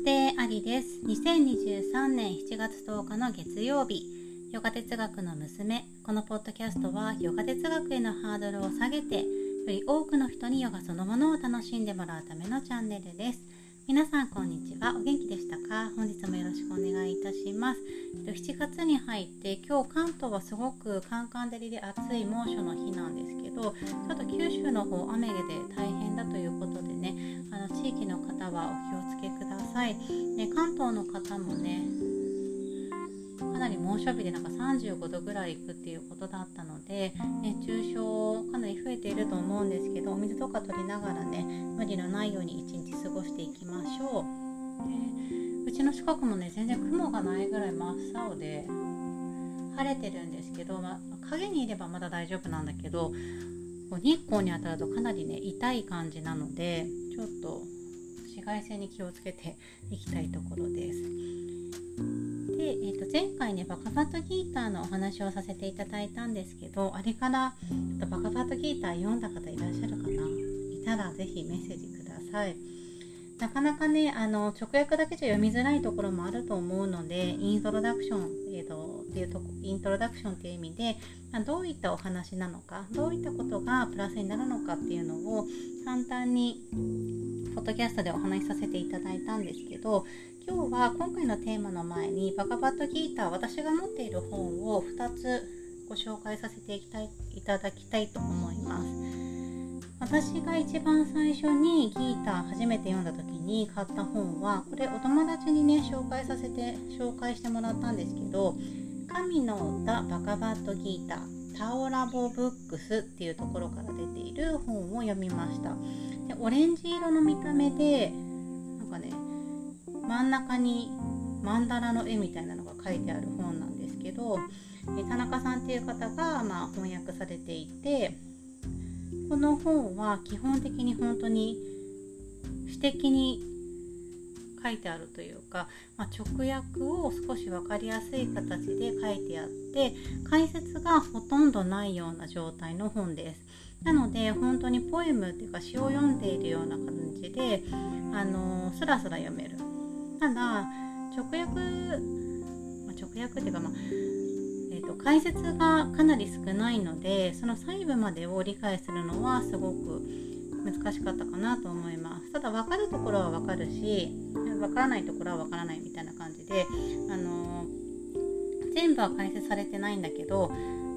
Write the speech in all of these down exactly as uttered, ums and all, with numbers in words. ステーアリです。にせんにじゅうさんねんしちがつとおかの月曜日、ヨガ哲学の娘。このポッドキャストはヨガ哲学へのハードルを下げて、より多くの人にヨガそのものを楽しんでもらうためのチャンネルです。皆さんこんにちは。お元気でしたか？本日もよろしくお願いいたします。しちがつに入って今日関東はすごくカンカン照りで暑い猛暑の日なんですけど、ちょっと九州の方雨で大変だということでね、あの地域の方はお気をつけください。ね、関東の方もね、かなり猛暑日でなんかさんじゅうごどぐらいいくっていうことだったので、熱中症かなり増えていると思うんですけど、お水とか取りながらね、無理のないように一日過ごしていきましょう。うちの近くもね、全然雲がないぐらい真っ青で晴れてるんですけど、まあ、影にいればまだ大丈夫なんだけど、日光に当たるとかなりね痛い感じなので、ちょっと紫外線に気をつけていきたいところです。で、えー、と前回ねバカバットギーターのお話をさせていただいたんですけど、あれからちょっとバカバットギーター読んだ方いらっしゃるかな、いたらぜひメッセージください。なかなかね、あの直訳だけじゃ読みづらいところもあると思うので、イントロダクション、えー、とっていうとこイントロダクションっていう意味で、どういったお話なのか、どういったことがプラスになるのかっていうのを簡単にポッドキャストでお話しさせていただいたんですけど、今日は今回のテーマの前にバカバットギーター、私が持っている本をふたつご紹介させていきたい、いただきたいと思います。私が一番最初にギーター初めて読んだ時に買った本は、これお友達にね紹介させて紹介してもらったんですけど、神の歌バカバットギータータオラボブックスっていうところから出ている本を読みました。で、オレンジ色の見た目でなんかね、真ん中にマンダラの絵みたいなのが書いてある本なんですけど、田中さんっていう方がまあ翻訳されていて、この本は基本的に本当に詩的に書いてあるというか、まあ、直訳を少し分かりやすい形で書いてあって、解説がほとんどないような状態の本です。なので本当にポエムっていうか詩を読んでいるような感じで、あのー、スラスラ読める。ただ直訳、まあ、直訳っていうかまあ解説がかなり少ないので、その細部までを理解するのはすごく難しかったかなと思います。ただ分かるところは分かるし、分からないところは分からないみたいな感じで、あのー、全部は解説されてないんだけど、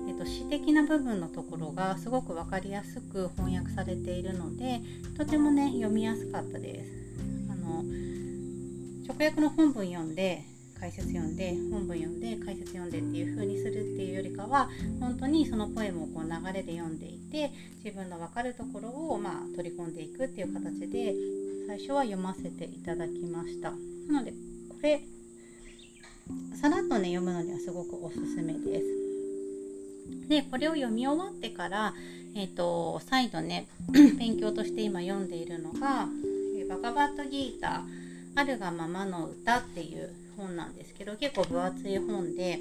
えっと、詩的な部分のところがすごく分かりやすく翻訳されているので、とてもね読みやすかったです。あの直訳の本文読んで解説読んで、本文読んで、解説読んでっていう風にするっていうよりかは、本当にそのポエムをこう流れで読んでいて、自分の分かるところをまあ取り込んでいくっていう形で最初は読ませていただきました。なのでこれさらっとね読むのにはすごくおすすめです。で、これを読み終わってから、えーと、再度ね勉強として今読んでいるのがバカバットギーターあるがままの歌っていう本なんですけど、結構分厚い本で、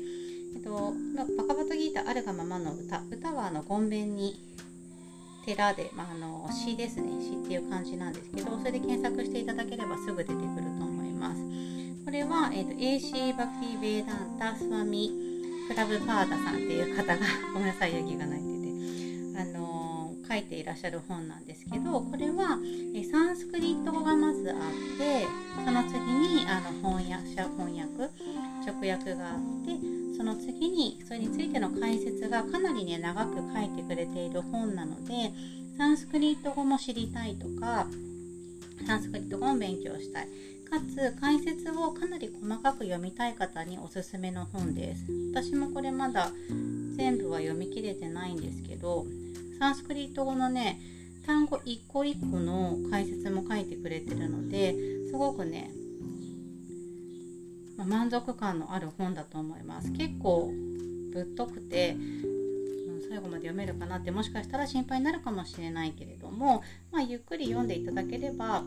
えっと、バカバットギーターあるがままの歌、歌はあのごんべんに寺で、まあ、あの詩ですね、詩っていう感じなんですけど、それで検索していただければすぐ出てくると思います。これは、えっと、エーシー バキー・ベーダンタ・スワミ・プラブパーダさんっていう方がごめんなさい、ヤギが鳴いてて、あのー、書いていらっしゃる本なんですけど、これはえサンスクリット語がまずあって、その次にあの翻訳者翻訳直訳があって、その次にそれについての解説がかなりね長く書いてくれている本なので、サンスクリット語も知りたいとか、サンスクリット語も勉強したい、かつ解説をかなり細かく読みたい方におすすめの本です。私もこれまだ全部は読み切れてないんですけど、サンスクリット語のね単語一個一個の解説も書いてくれてるので、すごくね、まあ、満足感のある本だと思います。結構ぶっとくて、うん、最後まで読めるかなってもしかしたら心配になるかもしれないけれども、まあ、ゆっくり読んでいただければ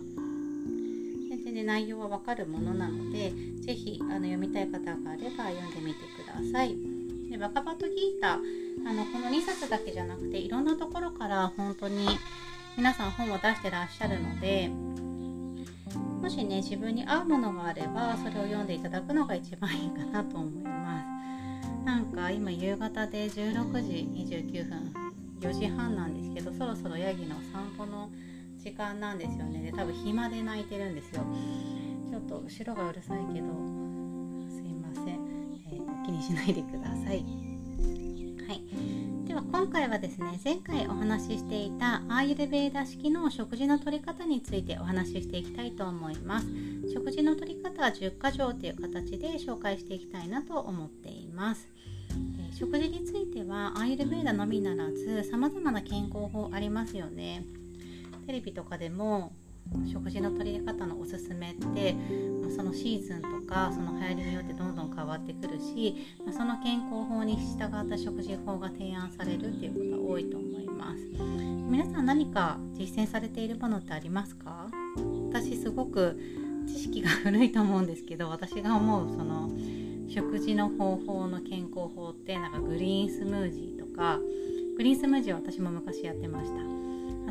全然、ね、内容はわかるものなので、ぜひあの読みたい方があれば読んでみてください。で、バカバットギーター、あのこのにさつだけじゃなくていろんなところから本当に皆さん本を出してらっしゃるので、もしね自分に合うものがあればそれを読んでいただくのが一番いいかなと思います。なんか今夕方でじゅうろくじにじゅうきゅうふんよじはんなんですけど、そろそろヤギの散歩の時間なんですよね。で多分暇で鳴いてるんですよ。ちょっと後ろがうるさいけどすいません、えー、気にしないでください。はい、では今回はですね、前回お話ししていたアーユルヴェーダ式の食事の取り方についてお話ししていきたいと思います。食事の取り方はじゅっかじょうという形で紹介していきたいなと思っています。えー、食事についてはアーユルヴェーダのみならずさまざまな健康法ありますよね。テレビとかでも食事の取り方のおすすめってそのシーズンとかその流行りによってどんどん変わってくるし、その健康法に従った食事法が提案されるっていうことが多いと思います。皆さん何か実践されているものってありますか？私すごく知識が古いと思うんですけど、私が思うその食事の方法の健康法ってなんかグリーンスムージーとか、グリーンスムージーは私も昔やってました。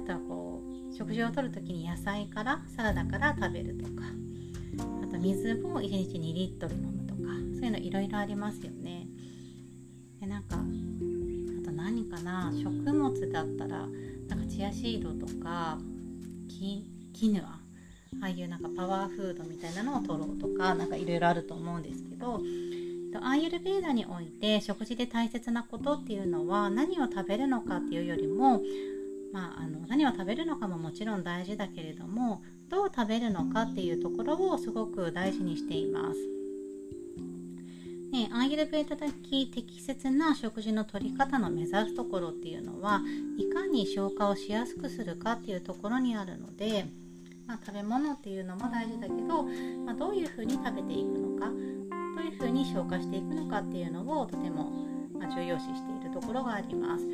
あとはこう食事をとるときに野菜からサラダから食べるとか、あと水をいちにちにリットル飲むとか、そういうのいろいろありますよね。でなんかあと何かな、食物だったらなんかチアシードとかキ、キヌア、ああいうなんかパワーフードみたいなのをとろうとか、なんかいろいろあると思うんですけど、アーユルヴェーダにおいて食事で大切なことっていうのは何を食べるのかっていうよりも、まあ、あの何を食べるのかももちろん大事だけれども、どう食べるのかっていうところをすごく大事にしています。ね、アーユルヴェーダ的適切な食事の取り方の目指すところっていうのは、いかに消化をしやすくするかっていうところにあるので、まあ、食べ物っていうのも大事だけど、まあ、どういうふうに食べていくのか、どういうふうに消化していくのかっていうのをとても重要視しているところがあります。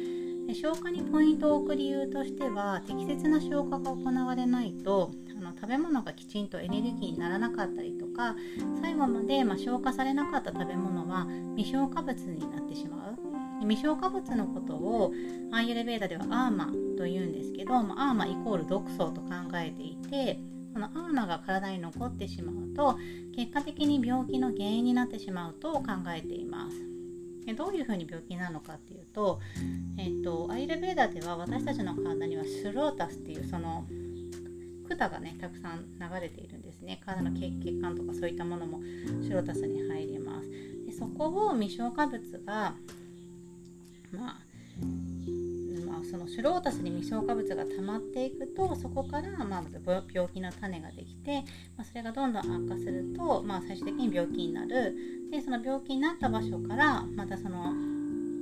消化にポイントを置く理由としては、適切な消化が行われないとあの食べ物がきちんとエネルギーにならなかったりとか、最後まで、まあ、消化されなかった食べ物は未消化物になってしまう。未消化物のことをアーユルヴェーダではアーマというんですけど、まあ、アーマイコール毒素と考えていて、このアーマが体に残ってしまうと結果的に病気の原因になってしまうと考えています。どういうふうに病気なのかっていうと、えー、とアーユルヴェーダでは私たちの体にはスロータスっていうその管がねたくさん流れているんですね。体の血管とかそういったものもスロータスに入ります。でそこを未消化物が、まあまあ、そのスロータスに未消化物が溜まっていくと、そこから、まあ、病気の種ができて、まあ、それがどんどん悪化すると、まあ、最終的に病気になる。でその病気になった場所からまたその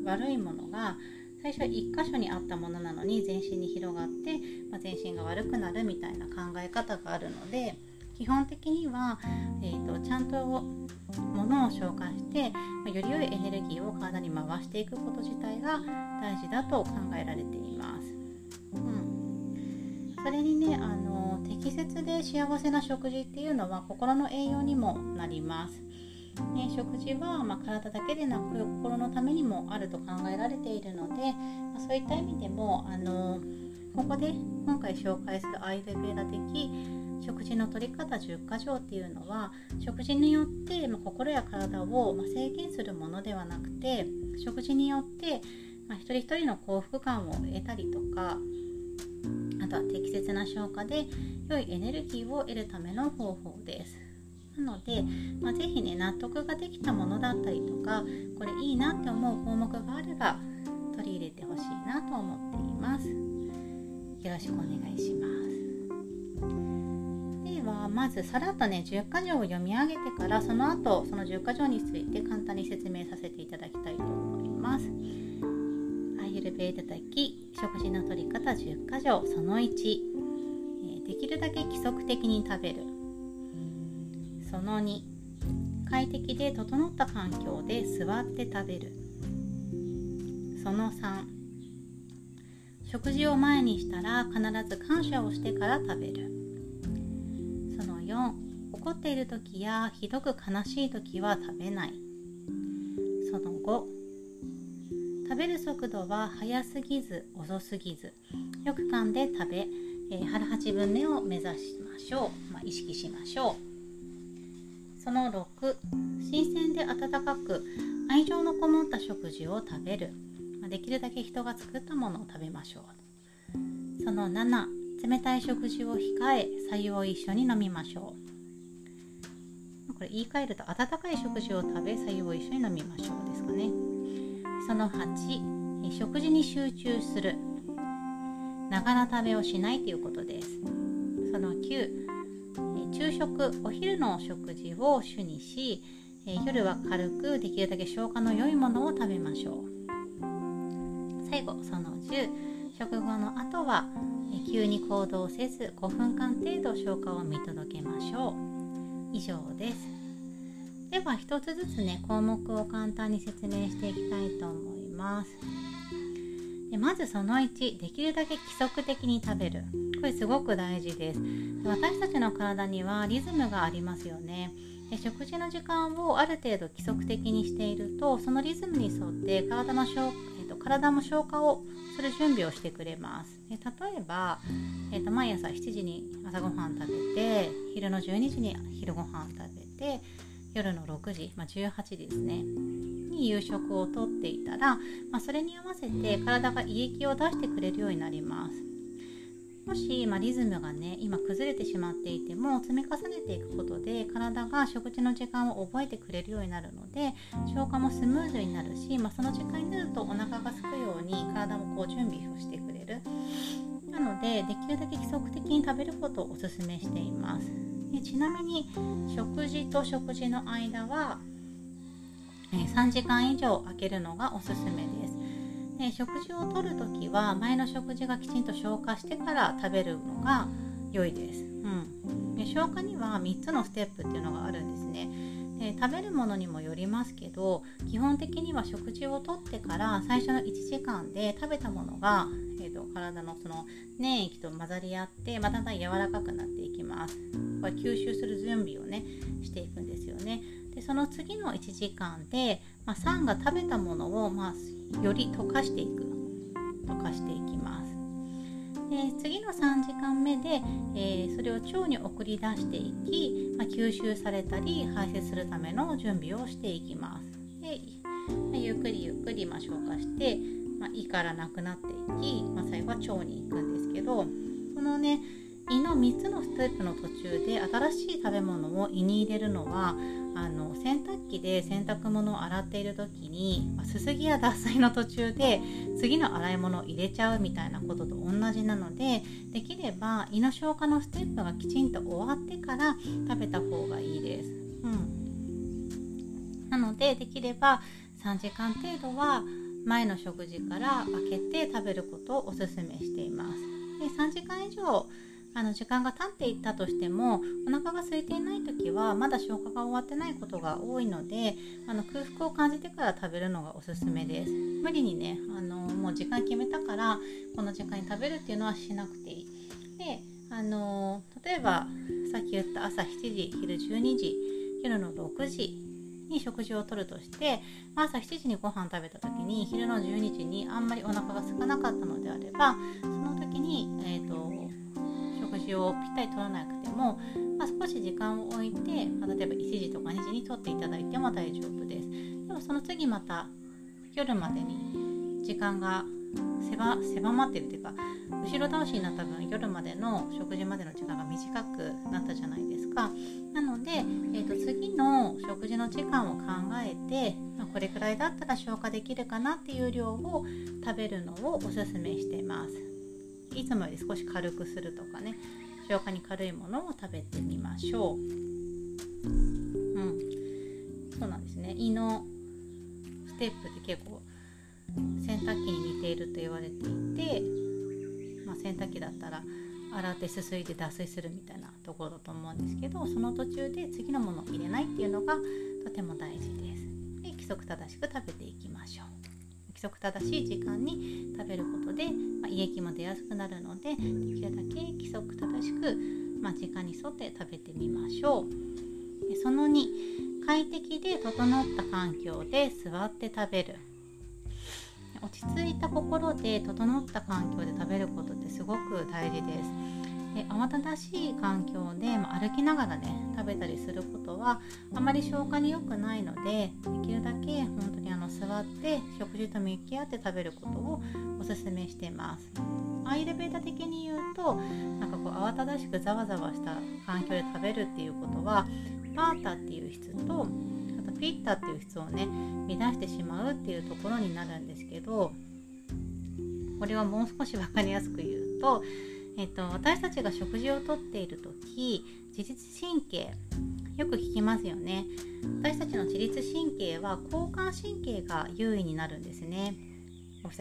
悪いものが最初は一箇所にあったものなのに全身に広がって、まあ、全身が悪くなるみたいな考え方があるので、基本的には、えーと、ちゃんと物を消化して、まあ、より良いエネルギーを体に回していくこと自体が大事だと考えられています。うん、それにねあの適切で幸せな食事っていうのは心の栄養にもなります。ね、食事は、まあ、体だけでなく心のためにもあると考えられているので、まあ、そういった意味でもあのここで今回紹介するアーユルヴェーダ的食事の取り方じゅっかじょうっていうのは、食事によって、まあ、心や体を、まあ、制限するものではなくて、食事によって、まあ、一人一人の幸福感を得たりとか、あとは適切な消化で良いエネルギーを得るための方法です。なので、まあ、ぜひね納得ができたものだったりとか、これいいなって思う項目があれば取り入れてほしいなと思っています。よろしくお願いします。ではまずさらっとねじゅっかじょうを読み上げてから、その後そのじゅっかじょうについて簡単に説明させていただきたいと思います。アーユルヴェーダ的食事の取り方じゅっかじょう、そのいち、できるだけ規則的に食べる。そのに、快適で整った環境で座って食べる。そのさん、食事を前にしたら必ず感謝をしてから食べる。そのよん、怒っている時やひどく悲しい時は食べない。そのご、食べる速度は速すぎず遅すぎず、よく噛んで食べ、えー、腹八分目を目指しましょう、まあ、意識しましょう。そのろく、新鮮で温かく愛情のこもった食事を食べる、まあ、できるだけ人が作ったものを食べましょう。そのなな、冷たい食事を控え、白湯を一緒に飲みましょう。これ言い換えると、温かい食事を食べ、白湯を一緒に飲みましょうですかね。そのはち、食事に集中する、ながら食べをしないということです。そのきゅう、昼食、お昼の食事を主にし、夜は軽くできるだけ消化の良いものを食べましょう。最後、そのじゅう、食後の後は急に行動せず、ごふんかん程度消化を見届けましょう。以上です。では一つずつね、項目を簡単に説明していきたいと思います。でまずそのいち、できるだけ規則的に食べる。これすごく大事です。私たちの体にはリズムがありますよね。で食事の時間をある程度規則的にしていると、そのリズムに沿って体の消、えー、と体も消化をする準備をしてくれます。で例えば、えー、と毎朝しちじに朝ごはん食べて、昼のじゅうにじに昼ごはん食べて、夜のろくじ、まあ、じゅうはちじですねに夕食をとっていたら、まあ、それに合わせて体が胃液を出してくれるようになります。もし、まあ、リズムがね今崩れてしまっていても、積み重ねていくことで体が食事の時間を覚えてくれるようになるので、消化もスムーズになるし、まあ、その時間になるとお腹が空くように体もこう準備をしてくれる。なのでできるだけ規則的に食べることをおすすめしています。でちなみに食事と食事の間はさんじかん以上空けるのがおすすめです。で食事をとるときは前の食事がきちんと消化してから食べるのが良いです。うん、で消化にはみっつのステップっていうのがあるんですね。で食べるものにもよりますけど、基本的には食事をとってから最初のいちじかんで食べたものが、えー、と体のその粘液と混ざり合って、まただんだん柔らかくなっていきます。これ吸収する準備をねしていくんですよね。でその次のいちじかんで、まあ、酸が食べたものを、まあ、より溶かしていく溶かしていきます。で次のさんじかんめで、えー、それを腸に送り出していき、まあ、吸収されたり排泄するための準備をしていきます。で、まあ、ゆっくりゆっくり、まあ、消化して、まあ、胃からなくなっていき、まあ、最後は腸に行くんですけど、このね胃のみっつのステップの途中で新しい食べ物を胃に入れるのは、あの洗濯機で洗濯物を洗っている時に、まあ、すすぎや脱水の途中で次の洗い物を入れちゃうみたいなことと同じなので、できれば胃の消化のステップがきちんと終わってから食べた方がいいです。うん、なのでできればさんじかん程度は前の食事から空けて食べることをおすすめしています。でさんじかん以上あの時間が経っていったとしても、お腹が空いていないときはまだ消化が終わってないことが多いので、あの空腹を感じてから食べるのがおすすめです。無理にねあのもう時間決めたからこの時間に食べるっていうのはしなくていい。であの例えばさっき言った朝しちじ、昼じゅうにじ、夜のろくじに食事をとるとして、朝しちじにご飯食べたときに昼のじゅうにじにあんまりお腹が空かなかったのであれば、その時にえっとをぴったり取らなくても、まあ、少し時間を置いて、まあ、例えばいちじとかにじに取っていただいても大丈夫です。でもその次また夜までに時間が 狭, 狭まってるというか、後ろ倒しになった分夜までの食事までの時間が短くなったじゃないですか。なので、えー、と次の食事の時間を考えて、まあ、これくらいだったら消化できるかなっていう量を食べるのをおすすめしています。いつもより少し軽くするとかね、消化に軽いものを食べてみましょう。うん、そうなんですね。胃のステップって結構洗濯機に似ていると言われていて、まあ、洗濯機だったら洗ってすすいで脱水するみたいなところだと思うんですけど、その途中で次のものを入れないっていうのがとても大事です。で、規則正しく食べていきましょう。規則正しい時間に食べることで、まあ、胃液も出やすくなるので、できるだけ規則正しく、まあ、時間に沿って食べてみましょう。でそのに、快適で整った環境で座って食べる。落ち着いた心で整った環境で食べることってすごく大事です。で、慌ただしい環境で、まあ、歩きながらね食べたりすることはあまり消化に良くないので、できるだけ本当にあの座って食事と向き合って食べることをおすすめしています。アイルベーダ的に言うと、なんかこう慌ただしくざわざわした環境で食べるっていうことはバータっていう質とピッタっていう質をね乱してしまうっていうところになるんですけど、これはもう少し分かりやすく言うと、えっと、私たちが食事をとっているとき、自律神経よく聞きますよね。私たちの自律神経は交感神経が優位になるんですね。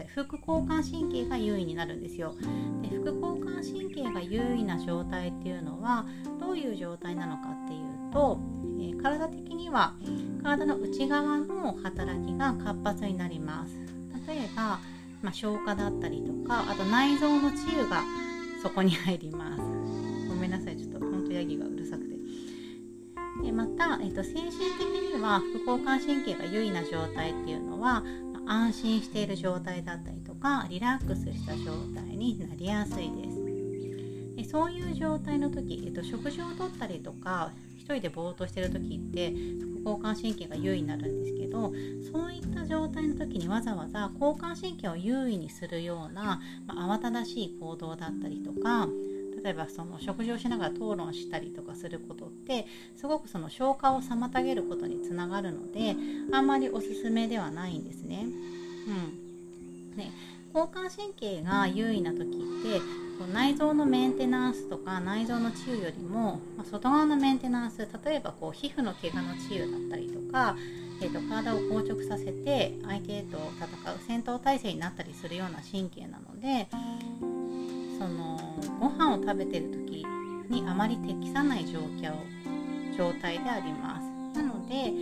副交感神経が優位になるんですよ。で、副交感神経が優位な状態っていうのはどういう状態なのかっていうと、えー、体的には体の内側の働きが活発になります。例えば、まあ、消化だったりとか、あと内臓の治癒がそこに入ります。ごめんなさい、ちょっと本当ヤギがうるさくて。で、また、えっと、精神的には副交感神経が優位な状態っていうのは安心している状態だったりとか、リラックスした状態になりやすいです。で、そういう状態の時、えっと、食事をとったりとか一人でぼーっとしている時って副交感神経が優位になるんですけど、そういった状態の時にわざわざ交感神経を優位にするような、まあ、慌ただしい行動だったりとか、例えばその食事をしながら討論したりとかすることってすごくその消化を妨げることにつながるので、あんまりおすすめではないんですね。うん、ね、交感神経が優位な時って内臓のメンテナンスとか内臓の治癒よりも、まあ、外側のメンテナンス、例えばこう皮膚の怪我の治癒だったりとか、えー、と体を硬直させて相手と戦う戦闘態勢になったりするような神経なので、そのご飯を食べてる時にあまり適さない状況、状態であります。なので、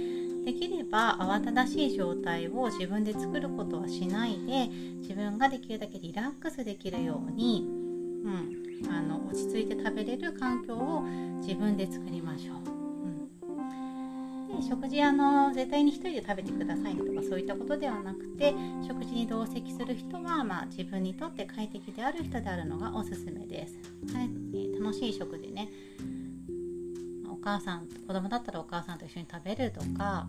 できれば慌ただしい状態を自分で作ることはしないで、自分ができるだけリラックスできるように、うん、あの落ち着いて食べれる環境を自分で作りましょう。うん、で、食事、あの絶対に一人で食べてくださいねとかそういったことではなくて、食事に同席する人は、まあ、自分にとって快適である人であるのがおすすめです。はい、えー、楽しい食事ね、お母さん、子供だったらお母さんと一緒に食べるとか、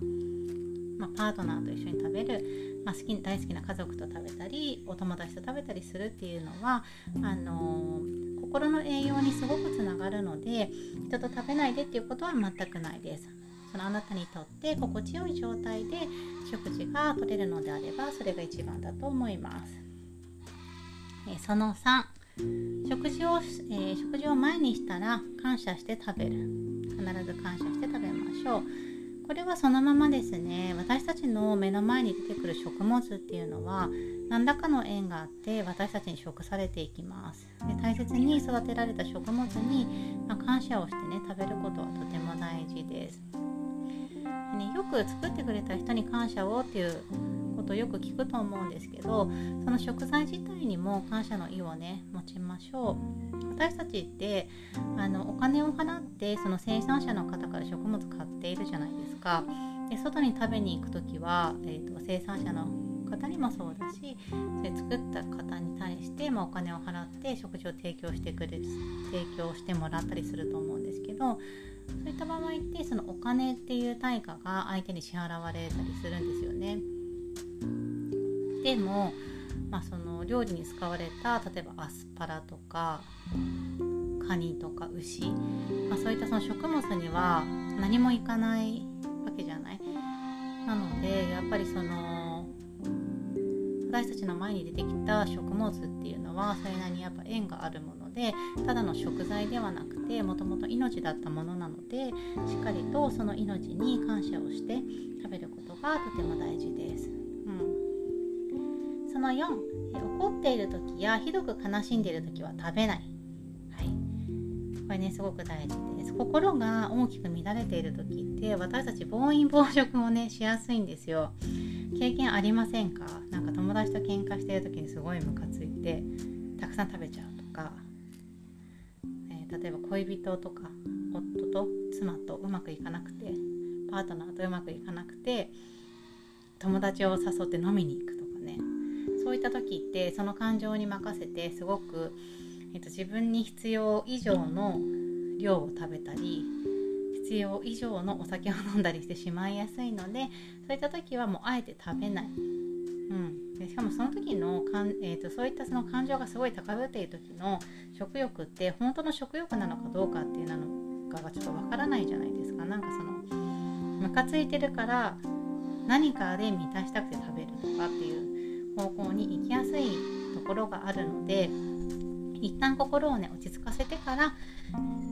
まあ、パートナーと一緒に食べる、まあ、好き大好きな家族と食べたりお友達と食べたりするっていうのはあのー、心の栄養にすごくつながるので、人と食べないでっていうことは全くないです。そのあなたにとって心地よい状態で食事がとれるのであれば、それが一番だと思います。えそのさん、食事を、えー、食事を前にしたら感謝して食べる。必ず感謝して食べましょう。これはそのままですね、私たちの目の前に出てくる食物っていうのは何らかの縁があって私たちに食されていきます。で、大切に育てられた食物に、まあ、感謝をしてね食べることはとても大事です。で、ね、よく作ってくれた人に感謝をっていうことをよく聞くと思うんですけど、その食材自体にも感謝の意をね持ちましょう。私たちってあのお金を払ってその生産者の方から食物買っているじゃないですか。で、外に食べに行くときは、えーと、生産者の方にもそうだし、それ作った方に対して、まあ、お金を払って食事を提供してくれる、提供してもらったりすると思うんですけど、そういった場合ってそのお金っていう対価が相手に支払われたりするんですよね。でも、まあ、その料理に使われた例えばアスパラとかカニとか牛、まあ、そういったその食物には何もいかないわけじゃない。なのでやっぱりその私たちの前に出てきた食物っていうのはそれなりにやっぱ縁があるもので、ただの食材ではなくてもともと命だったものなので、しっかりとその命に感謝をして食べることがとても大事です。うん、そのよん、怒っている時やひどく悲しんでいる時は食べない。これねすごく大事です。心が大きく乱れている時って私たち暴飲暴食をねしやすいんですよ。経験ありませんか？なんか友達と喧嘩している時にすごいムカついてたくさん食べちゃうとか、えー、例えば恋人とか夫と妻とうまくいかなくて、パートナーとうまくいかなくて、友達を誘って飲みに行くとかね、そういった時ってその感情に任せてすごく、えっと、自分に必要以上の量を食べたり必要以上のお酒を飲んだりしてしまいやすいので、そういった時はもうあえて食べない、うん、でしかもその時の、えー、とそういったその感情がすごい高ぶっている時の食欲って本当の食欲なのかどうかっていうのかがちょっとわからないじゃないですか。なんかそのムカついてるから何かで満たしたくて食べるとかっていう方向に行きやすいところがあるので、一旦心をね落ち着かせてから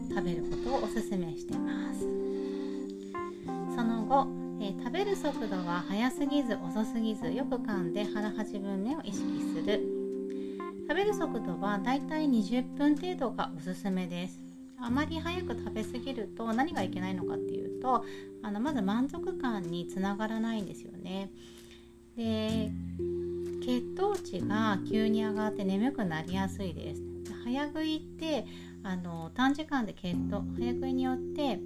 食べることをおすすめしてます。その後、えー、食べる速度は早すぎず遅すぎず、よく噛んで腹八分目を意識する。食べる速度はだいたいにじゅっぷん程度がおすすめです。あまり早く食べ過ぎると何がいけないのかっていうと、あのまず満足感につながらないんですよね。で、血糖値が急に上がって眠くなりやすいです。早食いってあの短時間で血糖早食いによって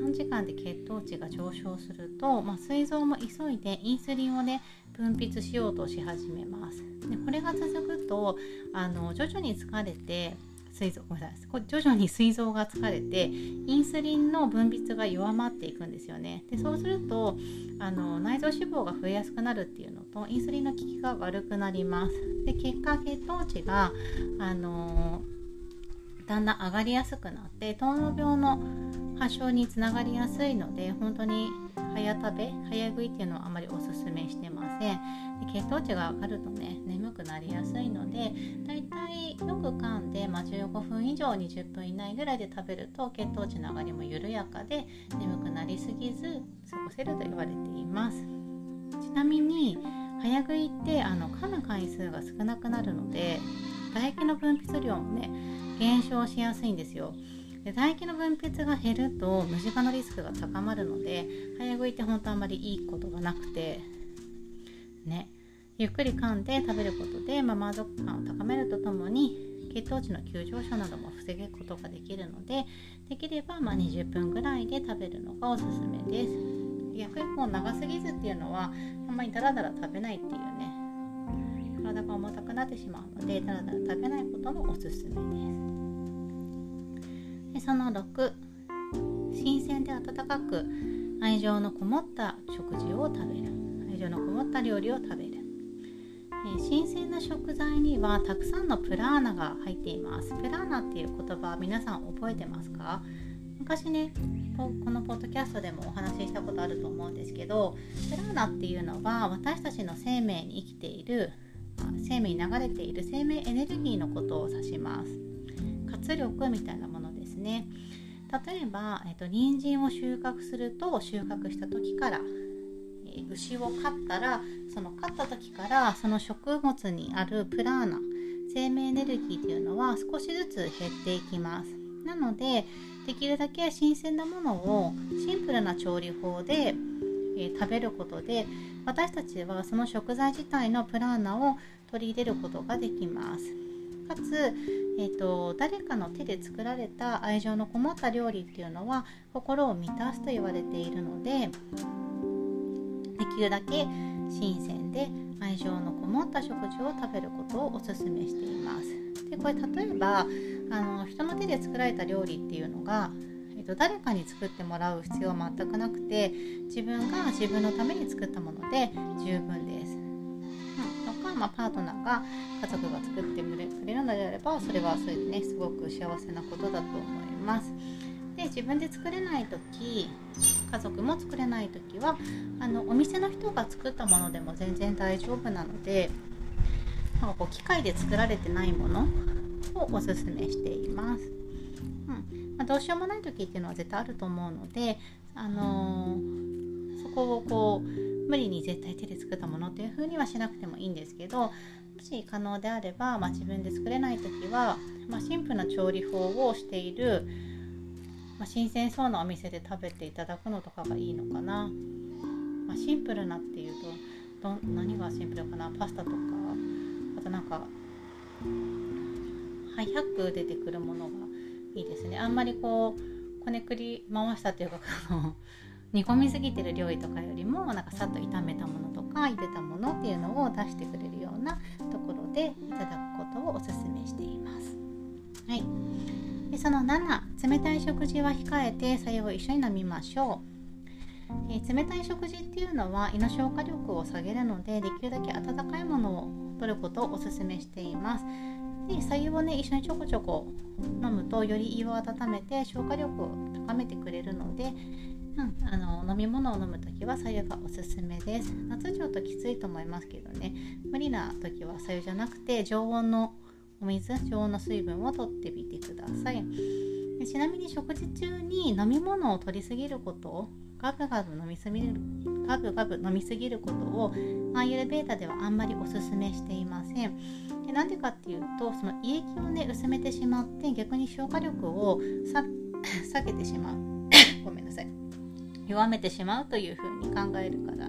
短時間で血糖値が上昇すると、まあ、膵臓も急いでインスリンをね分泌しようとし始めます。で、これが続くとあの徐々に疲れて膵臓ごめんなさいこれ徐々に膵臓が疲れてインスリンの分泌が弱まっていくんですよね。でそうするとあの内臓脂肪が増えやすくなるっていうのとインスリンの効きが悪くなります。で結果血糖値があのだんだん上がりやすくなって糖尿病の発症につながりやすいので、本当に早食べ早食いっていうのはあまりおすすめしてません。で血糖値が上がるとね眠くなりやすいので、だいたいよく噛んで、まあ、じゅうごふん以上にじゅっぷん以内ぐらいで食べると血糖値の上がりも緩やかで眠くなりすぎず過ごせると言われています。ちなみに早食いってあの噛む回数が少なくなるので唾液の分泌量もね減少しやすいんですよ。で唾液の分泌が減るとムジカのリスクが高まるので、早食いって本当あんまりいいことがなくてね、ゆっくり噛んで食べることで、まあ、満足感を高めるとともに血糖値の急上昇なども防ぐことができるので、できればまあにじゅっぷんぐらいで食べるのがおすすめです。逆にこう長すぎずっていうのはあんまりダラダラ食べないっていうね、体が重たくなってしまうのでダラダラ食べないこともおすすめです。でそのろく、新鮮で温かく愛情のこもった食事を食べる。愛情のこもった料理を食べる。え新鮮な食材にはたくさんのプラーナが入っています。プラーナっていう言葉、皆さん覚えてますか？昔ね、このポッドキャストでもお話ししたことあると思うんですけど、プラーナっていうのは私たちの生命に生きている、生命に流れている生命エネルギーのことを指します。活力みたいなものね、例えば、えっと、人参を収穫すると収穫した時から、えー、牛を飼ったらその飼った時からその食物にあるプラーナ生命エネルギーというのは少しずつ減っていきます。なのでできるだけ新鮮なものをシンプルな調理法で、えー、食べることで私たちはその食材自体のプラーナを取り入れることができます。かつえーと、誰かの手で作られた愛情のこもった料理っていうのは心を満たすと言われているので、できるだけ新鮮で愛情のこもった食事を食べることをおすすめしています。でこれ例えばあの人の手で作られた料理っていうのが、えーと、誰かに作ってもらう必要は全くなくて、自分が自分のために作ったもので十分です。まあ、パートナーが家族が作ってくれるのであればそれはそれでねすごく幸せなことだと思います。で自分で作れないとき、家族も作れないときはあのお店の人が作ったものでも全然大丈夫なので、なんかこう機械で作られてないものをおすすめしています。うんまあ、どうしようもないときっていうのは絶対あると思うので、あのー、そこをこう無理に絶対手で作ったものというふうにはしなくてもいいんですけど、もし可能であれば、まあ、自分で作れないときは、まあ、シンプルな調理法をしている、まあ、新鮮そうなお店で食べていただくのとかがいいのかな。まあ、シンプルなっていうとど何がシンプルかな、パスタとかあとなんか早く出てくるものがいいですね。あんまりこうこねくり回したというか煮込みすぎてる料理とかよりもなんかさっと炒めたものとか茹でたものっていうのを出してくれるようなところでいただくことをお勧めしています。はい、でそのなな、冷たい食事は控えて白湯を一緒に飲みましょう。えー、冷たい食事っていうのは胃の消化力を下げるので、できるだけ温かいものを摂ることをおすすめしています。で、白湯をね、一緒にちょこちょこ飲むとより胃を温めて消化力を高めてくれるので、うん、あの飲み物を飲むときは白湯がおすすめです。夏ちょっときついと思いますけどね、無理なときは白湯じゃなくて常温のお水、常温の水分を摂ってみてください。でちなみに食事中に飲み物を摂りすぎることをガブガブ飲みすぎる、ガブガブ飲みすぎることをアーユルヴェーダではあんまりおすすめしていません。でなんでかっていうと、その胃液をね薄めてしまって逆に消化力をさ下げてしまうごめんなさい弱めてしまうというふうに考えるから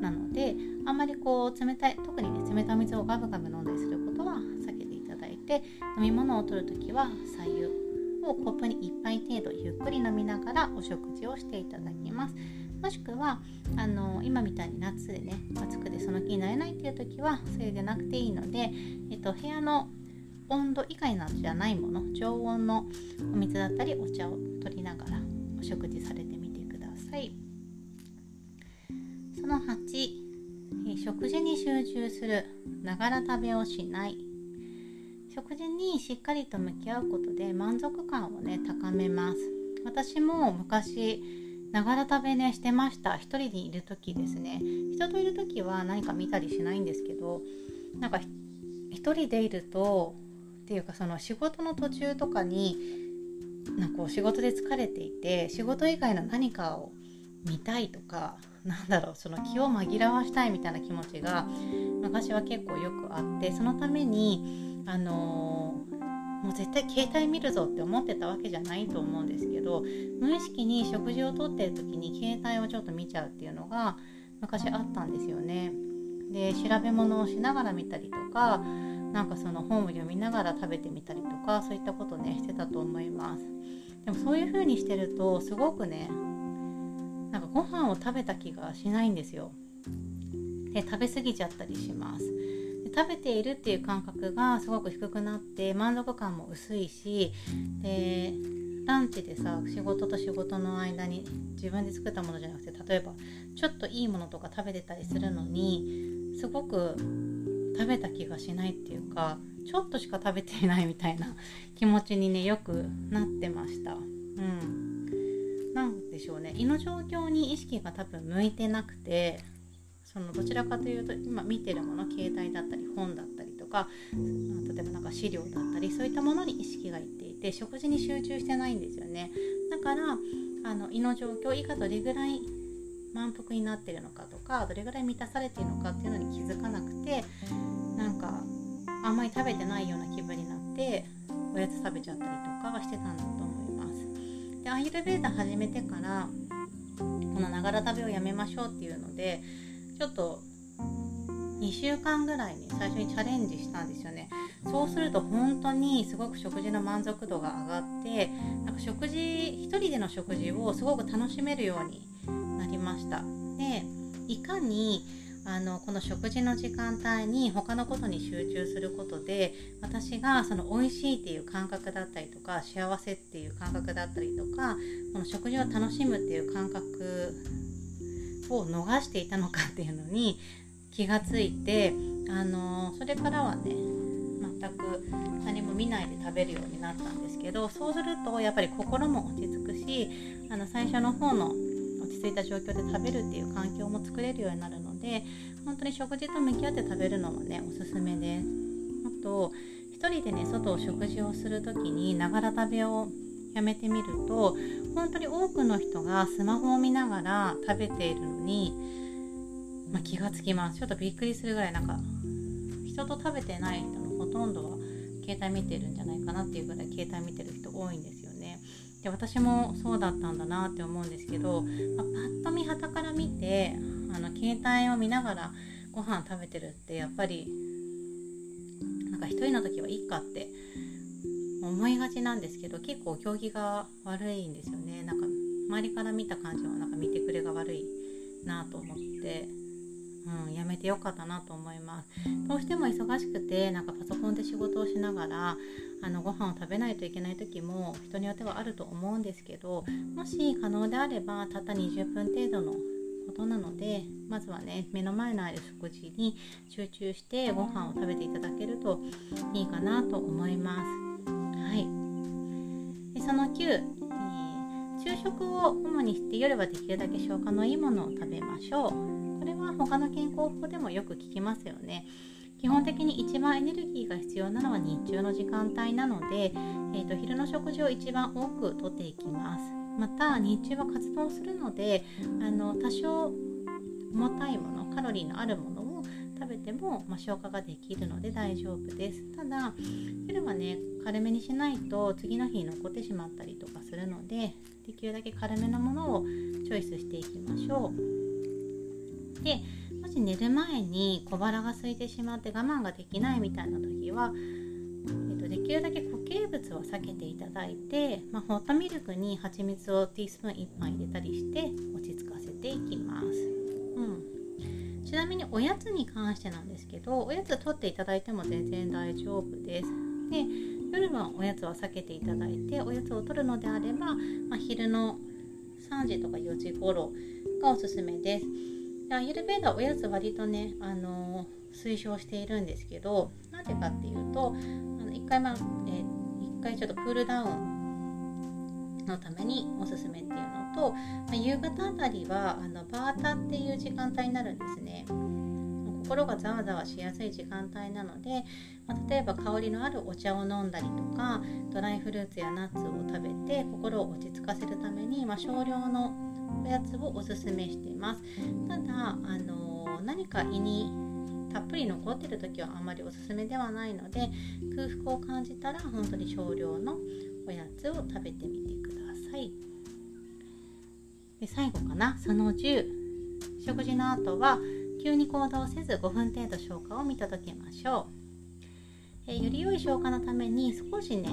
なので、あんまりこう冷たい、特にね冷たい水をガブガブ飲んだりすることは避けていただいて、飲み物を取るときは白湯をコップにいっぱい程度ゆっくり飲みながらお食事をしていただきます。もしくはあの今みたいに夏でね暑くてその気になれないっていう時はそれでなくていいので、えっと、部屋の温度以外のじゃないもの、常温のお水だったりお茶を取りながらお食事されてみてください。そのはち、食事に集中する、ながら食べをしない。食事にしっかりと向き合うことで満足感をね高めます。私も昔ながら食べねしてました。一人でいるときですね。人といるときは何か見たりしないんですけど、なんか一人でいるとっていうか、その仕事の途中とかになんかこう仕事で疲れていて仕事以外の何かを見たいとか、なんだろう、その気を紛らわしたいみたいな気持ちが昔は結構よくあって、そのためにあのー、もう絶対携帯見るぞって思ってたわけじゃないと思うんですけど、無意識に食事をとっている時に携帯をちょっと見ちゃうっていうのが昔あったんですよね。で、調べ物をしながら見たりとか、なんかその本を読みながら食べてみたりとか、そういったことねしてたと思います。でもそういう風にしてるとすごくねなんかご飯を食べた気がしないんですよ。で、食べ過ぎちゃったりします。食べているっていう感覚がすごく低くなって満足感も薄いし、でランチでさ、仕事と仕事の間に自分で作ったものじゃなくて、例えばちょっといいものとか食べてたりするのにすごく食べた気がしないっていうか、ちょっとしか食べていないみたいな気持ちにねよくなってました。うん、なんでしょうね、胃の状況に意識が多分向いてなくて、そのどちらかというと今見てるもの、携帯だったり本だったりとか、例えばなんか資料だったり、そういったものに意識がいっていて食事に集中してないんですよね。だからあの胃の状況、胃がどれぐらい満腹になってるのかとか、どれぐらい満たされているのかっていうのに気づかなくて、なんかあんまり食べてないような気分になっておやつ食べちゃったりとかしてたんだと思います。で、アーユルヴェーダ始めてからこのながら食べをやめましょうっていうので、ちょっとにしゅうかんぐらいに最初にチャレンジしたんですよね。そうすると本当にすごく食事の満足度が上がって、なんか食事、一人での食事をすごく楽しめるようになりました。で、いかにあのこの食事の時間帯に他のことに集中することで、私がその美味しいっていう感覚だったりとか、幸せっていう感覚だったりとか、この食事を楽しむっていう感覚を逃していたのかっていうのに気がついて、あのー、それからはね全く何も見ないで食べるようになったんですけど、そうするとやっぱり心も落ち着くし、あの最初の方の落ち着いた状況で食べるっていう環境も作れるようになるので、本当に食事と向き合って食べるのもねおすすめです。あと一人でね外を食事をするときにながら食べをやめてみると、本当に多くの人がスマホを見ながら食べているのに、まあ、気がつきます。ちょっとびっくりするぐらい、なんか人と食べてない人のほとんどは携帯見てるんじゃないかなっていうぐらい携帯見てる人多いんですよね。で、私もそうだったんだなって思うんですけど、まあ、パッと見傍から見てあの携帯を見ながらご飯食べてるって、やっぱりなんか一人の時はいいかって思いがちなんですけど、結構行儀が悪いんですよね。なんか周りから見た感じはなんか見てくれが悪いなと思って、うん、やめてよかったなと思います。どうしても忙しくてなんかパソコンで仕事をしながらあのご飯を食べないといけない時も人によってはあると思うんですけど、もし可能であればたったにじゅっぷん程度のことなので、まずはね目の前のある食事に集中してご飯を食べていただけるといいかなと思います。はい、でそのきゅう、昼食を主にして夜はできるだけ消化のいいものを食べましょう。これは他の健康法でもよく聞きますよね。基本的に一番エネルギーが必要なのは日中の時間帯なので、えーと、昼の食事を一番多くとっていきます。また日中は活動するので、あの多少重たいもの、カロリーのあるものを食べても、まあ、消化ができるので大丈夫です。ただ夜はね軽めにしないと次の日に残ってしまったりとかするので、できるだけ軽めのものをチョイスしていきましょう。で、もし寝る前に小腹が空いてしまって我慢ができないみたいな時は、えっと、できるだけ固形物は避けていただいて、まあ、ホットミルクに蜂蜜をティースプーンいっぱい入れたりして落ち着かせていきます、うん、ちなみにおやつに関してなんですけど、おやつ取っていただいても全然大丈夫です。で夜はおやつは避けていただいて、おやつを取るのであれば、まあ、昼のさんじとかよじ頃がおすすめです。でアーユルヴェーダはおやつ割とね、あのー、推奨しているんですけど、なんでかっていうと、あの一回、まあえー、一回ちょっとクールダウンのためにおすすめっていうのと、まあ、夕方あたりはあのバータっていう時間帯になるんですね。心がざわざわしやすい時間帯なので、まあ、例えば香りのあるお茶を飲んだりとかドライフルーツやナッツを食べて心を落ち着かせるために、まあ、少量のおやつをおすすめしています。ただ、あのー、何か胃にたっぷり残っている時はあんまりおすすめではないので、空腹を感じたら本当に少量のおやつを食べてみてください。で最後かな、そのじゅう、食事の後は急に行動せずごふん程度消化を見届けましょう。えー、より良い消化のために少しね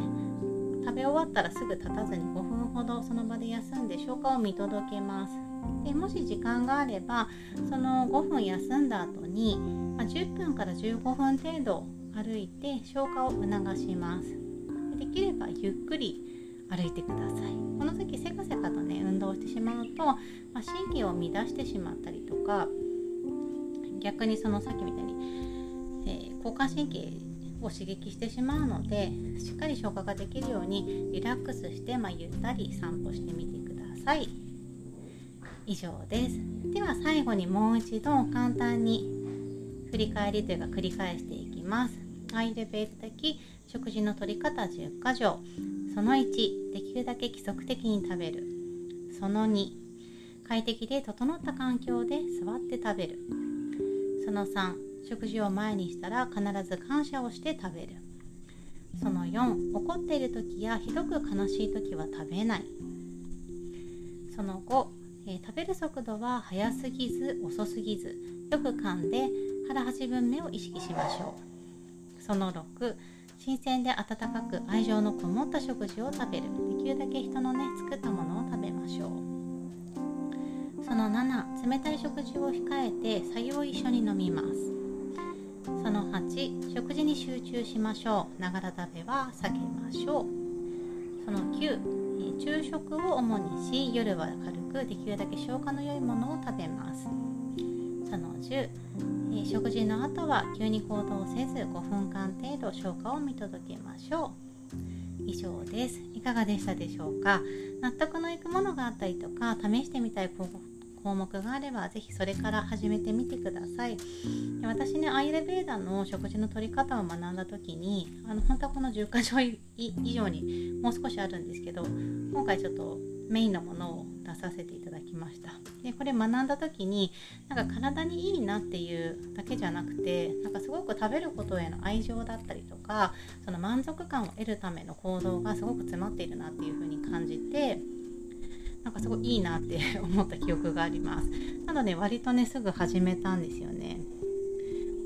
食べ終わったらすぐ立たずにごふんほどその場で休んで消化を見届けます。でもし時間があればそのごふん休んだ後に、まあ、じゅっぷんからじゅうごふん程度歩いて消化を促します。できればゆっくり歩いてください。この時せかせかとね運動してしまうと、まあ、神経を乱してしまったりとか、逆にそのさっきみたいに、えー、交感神経を刺激してしまうので、しっかり消化ができるようにリラックスして、まあ、ゆったり散歩してみてください。以上です。では最後にもう一度簡単に振り返りというか繰り返していきます。アーユルヴェーダ的食事の取り方じゅっか条。そのいち、できるだけ規則的に食べる。そのに、快適で整った環境で座って食べる。そのさん、食事を前にしたら必ず感謝をして食べる。そのよん、怒っている時やひどく悲しい時は食べない。そのご、えー、食べる速度は早すぎず遅すぎず、よく噛んで腹八分目を意識しましょう。そのろく、新鮮で温かく愛情のこもった食事を食べる。できるだけ人のね作ったものを食べましょう。そのなな、冷たい食事を控えて白湯を一緒に飲みます。そのはち、食事に集中しましょう。ながら食べは避けましょう。そのきゅう、昼食を主にし、夜は軽くできるだけ消化の良いものを食べます。そのじゅう、食事の後は急に行動せずごふんかん程度消化を見届けましょう。以上です。いかがでしたでしょうか。納得のいくものがあったりとか、試してみたい項目があればぜひそれから始めてみてください。私ね、アーユルヴェーダの食事の取り方を学んだ時に、あの本当はこのじゅっか条以上にもう少しあるんですけど、今回ちょっとメインのものを出させていただきました。でこれ学んだ時に、なんか体にいいなっていうだけじゃなくて、なんかすごく食べることへの愛情だったりとか、その満足感を得るための行動がすごく詰まっているなっていう風に感じて、なんかすごいいいなって思った記憶があります。なので割とねすぐ始めたんですよね。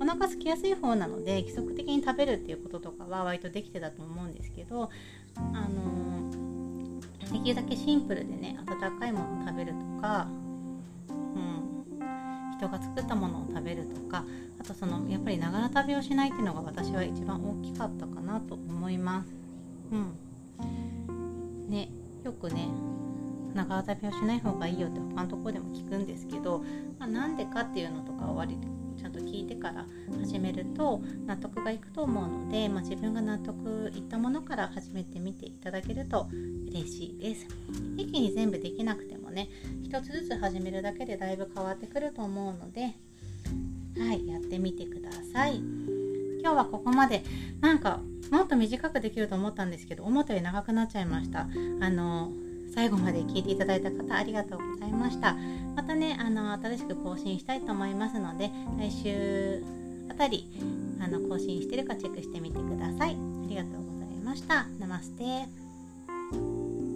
お腹空きやすい方なので規則的に食べるっていうこととかは割とできてたと思うんですけど、あのーできるだけシンプルでね、温かいものを食べるとか、うん、人が作ったものを食べるとか、あとそのやっぱりながら食べをしないっていうのが私は一番大きかったかなと思います。うん、ね、よくねながら食べをしない方がいいよって他のところでも聞くんですけど、まあ、なんでかっていうのとかを割とちゃんと聞いてから始めると納得がいくと思うので、まあ、自分が納得いったものから始めてみていただけると嬉しいです。一気に全部できなくてもね、一つずつ始めるだけでだいぶ変わってくると思うので、はい、やってみてください。今日はここまで。なんかもっと短くできると思ったんですけど、思ったより長くなっちゃいました。あの最後まで聞いていただいた方ありがとうございました。またね、あの新しく更新したいと思いますので、来週あたりあの更新してるかチェックしてみてください。ありがとうございました。ナマステ。